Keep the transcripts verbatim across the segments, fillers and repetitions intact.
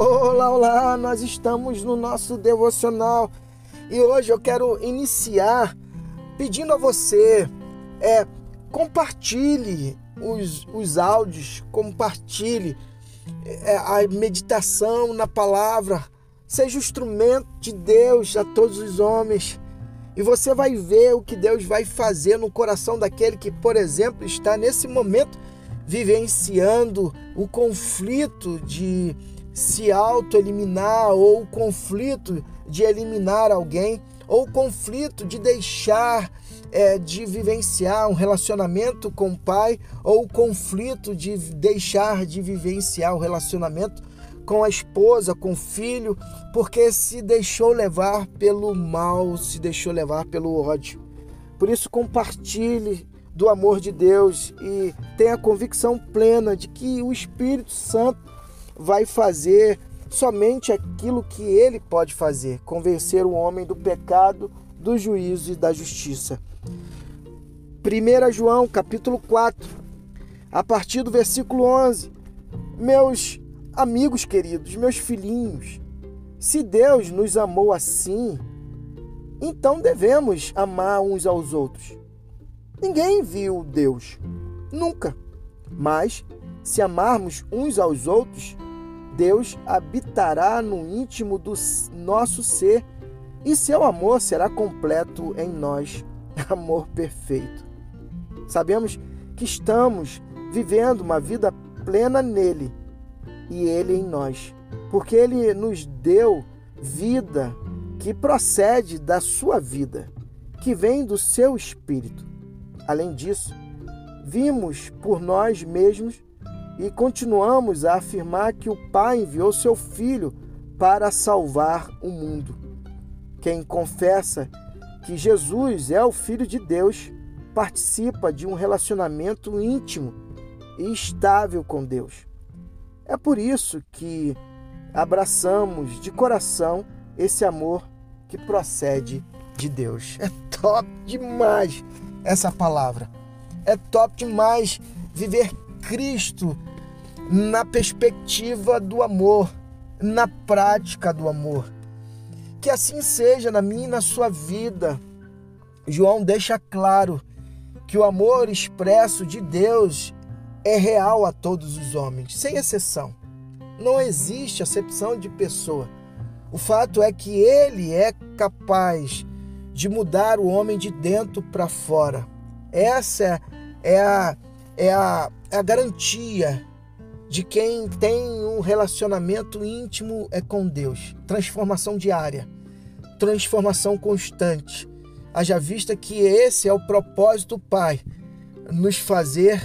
Olá, olá, nós estamos no nosso devocional e hoje eu quero iniciar pedindo a você, é, compartilhe os, os áudios, compartilhe é, a meditação na palavra, seja o instrumento de Deus a todos os homens e você vai ver o que Deus vai fazer no coração daquele que, por exemplo, está nesse momento vivenciando o conflito de se auto-eliminar ou o conflito de eliminar alguém ou o conflito de deixar é, de vivenciar um relacionamento com o pai ou o conflito de deixar de vivenciar o relacionamento com a esposa, com o filho, porque se deixou levar pelo mal, se deixou levar pelo ódio. Por isso, compartilhe do amor de Deus e tenha a convicção plena de que o Espírito Santo vai fazer somente aquilo que ele pode fazer, convencer o homem do pecado, do juízo e da justiça. Primeira João, capítulo quatro, a partir do versículo onze. Meus amigos queridos, meus filhinhos, se Deus nos amou assim, então devemos amar uns aos outros. Ninguém viu Deus, nunca, mas se amarmos uns aos outros, Deus habitará no íntimo do nosso ser e seu amor será completo em nós, amor perfeito. Sabemos que estamos vivendo uma vida plena nele e ele em nós, porque ele nos deu vida que procede da sua vida, que vem do seu espírito. Além disso, vimos por nós mesmos e continuamos a afirmar que o Pai enviou seu Filho para salvar o mundo. Quem confessa que Jesus é o Filho de Deus participa de um relacionamento íntimo e estável com Deus. É por isso que abraçamos de coração esse amor que procede de Deus. É top demais essa palavra. É top demais viver Cristo na perspectiva do amor, na prática do amor. Que assim seja na minha e na sua vida. João deixa claro que o amor expresso de Deus é real a todos os homens, sem exceção. Não existe acepção de pessoa. O fato é que ele é capaz de mudar o homem de dentro para fora. Essa é a, é a É a garantia de quem tem um relacionamento íntimo é com Deus. Transformação diária, transformação constante. Haja vista que esse é o propósito do Pai, nos fazer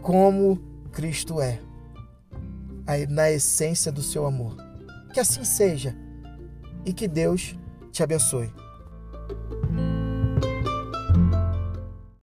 como Cristo é, na essência do seu amor. Que assim seja e que Deus te abençoe.